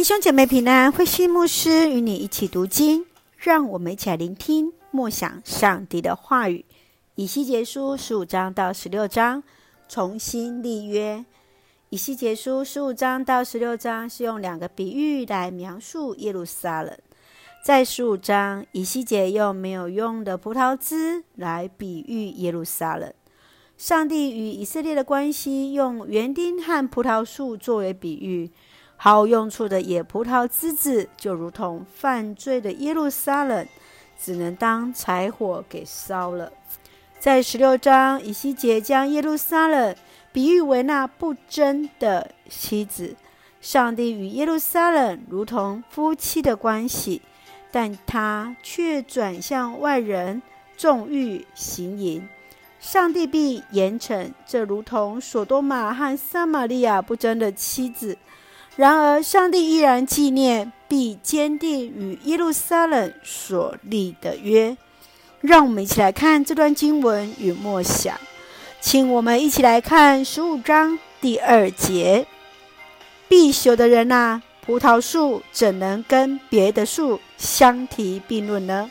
弟兄姐妹平安，慧馨牧师与你一起读经，让我们一起来聆听默想上帝的话语。以西结书15章到16章，重新立约。以西结书15章到16章是用两个比喻来描述耶路撒冷。在15章，以西结用没有用的葡萄枝来比喻耶路撒冷。上帝与以色列的关系用园丁和葡萄树作为比喻，毫无用处的野葡萄枝子就如同犯罪的耶路撒冷，只能当柴火给烧了。在16章，以西结将耶路撒冷比喻为那不贞的妻子。上帝与耶路撒冷如同夫妻的关系，但他却转向外人，纵欲行淫。上帝必严惩这如同所多玛和撒玛利亚不贞的妻子。然而上帝依然纪念必坚定与耶路撒冷所立的约。让我们一起来看这段经文与默想，请我们一起来看15章第2节。必朽的人啊，葡萄树怎能跟别的树相提并论呢？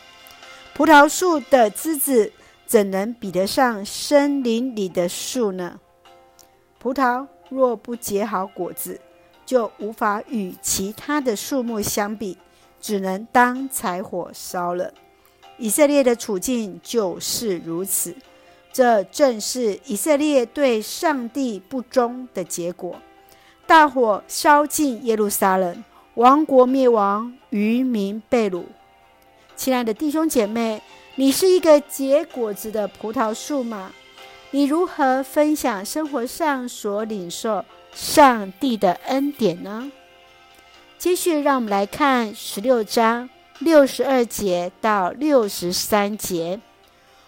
葡萄树的枝子怎能比得上森林里的树呢？葡萄若不结好果子，就无法与其他的树木相比，只能当柴火烧了。以色列的处境就是如此，这正是以色列对上帝不忠的结果。大火烧尽耶路撒冷，王国灭亡，渔民被掳。亲爱的弟兄姐妹，你是一个结果子的葡萄树吗？你如何分享生活上所领受上帝的恩典呢？接续让我们来看16章62节到63节。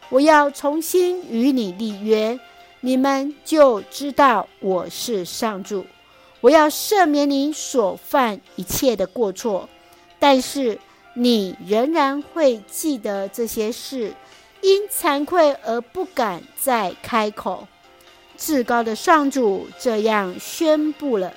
我要重新与你立约，你们就知道我是上主。我要赦免你所犯一切的过错，但是你仍然会记得这些事，因惭愧而不敢再开口。至高的上主这样宣布了。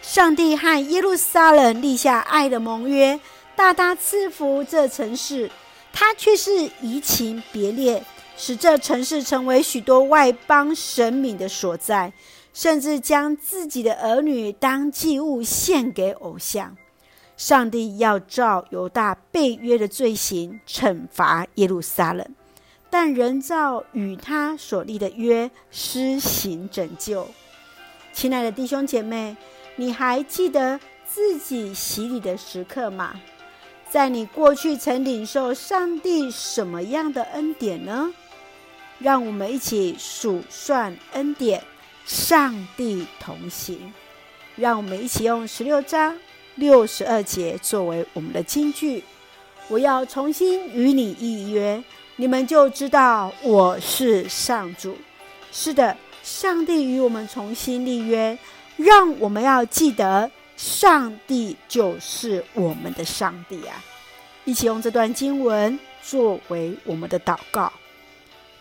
上帝和耶路撒冷立下爱的盟约，大大赐福这城市，它却是移情别恋，使这城市成为许多外邦神明的所在，甚至将自己的儿女当祭物献给偶像。上帝要照犹大背约的罪行惩罚耶路撒冷，但人造与他所立的约施行拯救。亲爱的弟兄姐妹，你还记得自己洗礼的时刻吗？在你过去曾领受上帝什么样的恩典呢？让我们一起数算恩典，上帝同行。让我们一起用16章62节作为我们的金句。我要重新与你立约，你们就知道我是上主。是的，上帝与我们重新立约，让我们要记得上帝就是我们的上帝啊！一起用这段经文作为我们的祷告。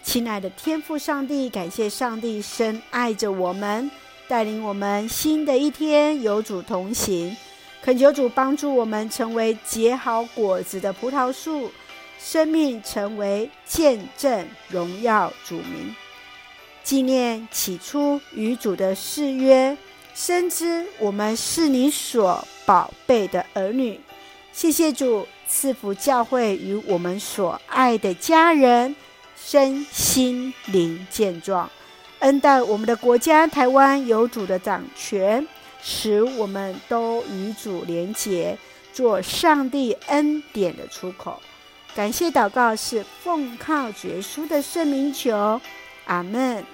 亲爱的天父上帝，感谢上帝深爱着我们，带领我们新的一天有主同行。恳求主帮助我们成为结好果子的葡萄树，生命成为见证荣耀主名，纪念起初与主的誓约，深知我们是你所宝贝的儿女。谢谢主赐福教会与我们所爱的家人身心灵健壮，恩待我们的国家台湾有主的掌权，使我们都与主连结，做上帝恩典的出口。感谢祷告是奉靠耶稣的圣名求，阿们。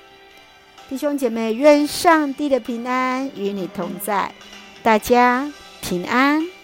弟兄姐妹，愿上帝的平安与你同在，大家平安。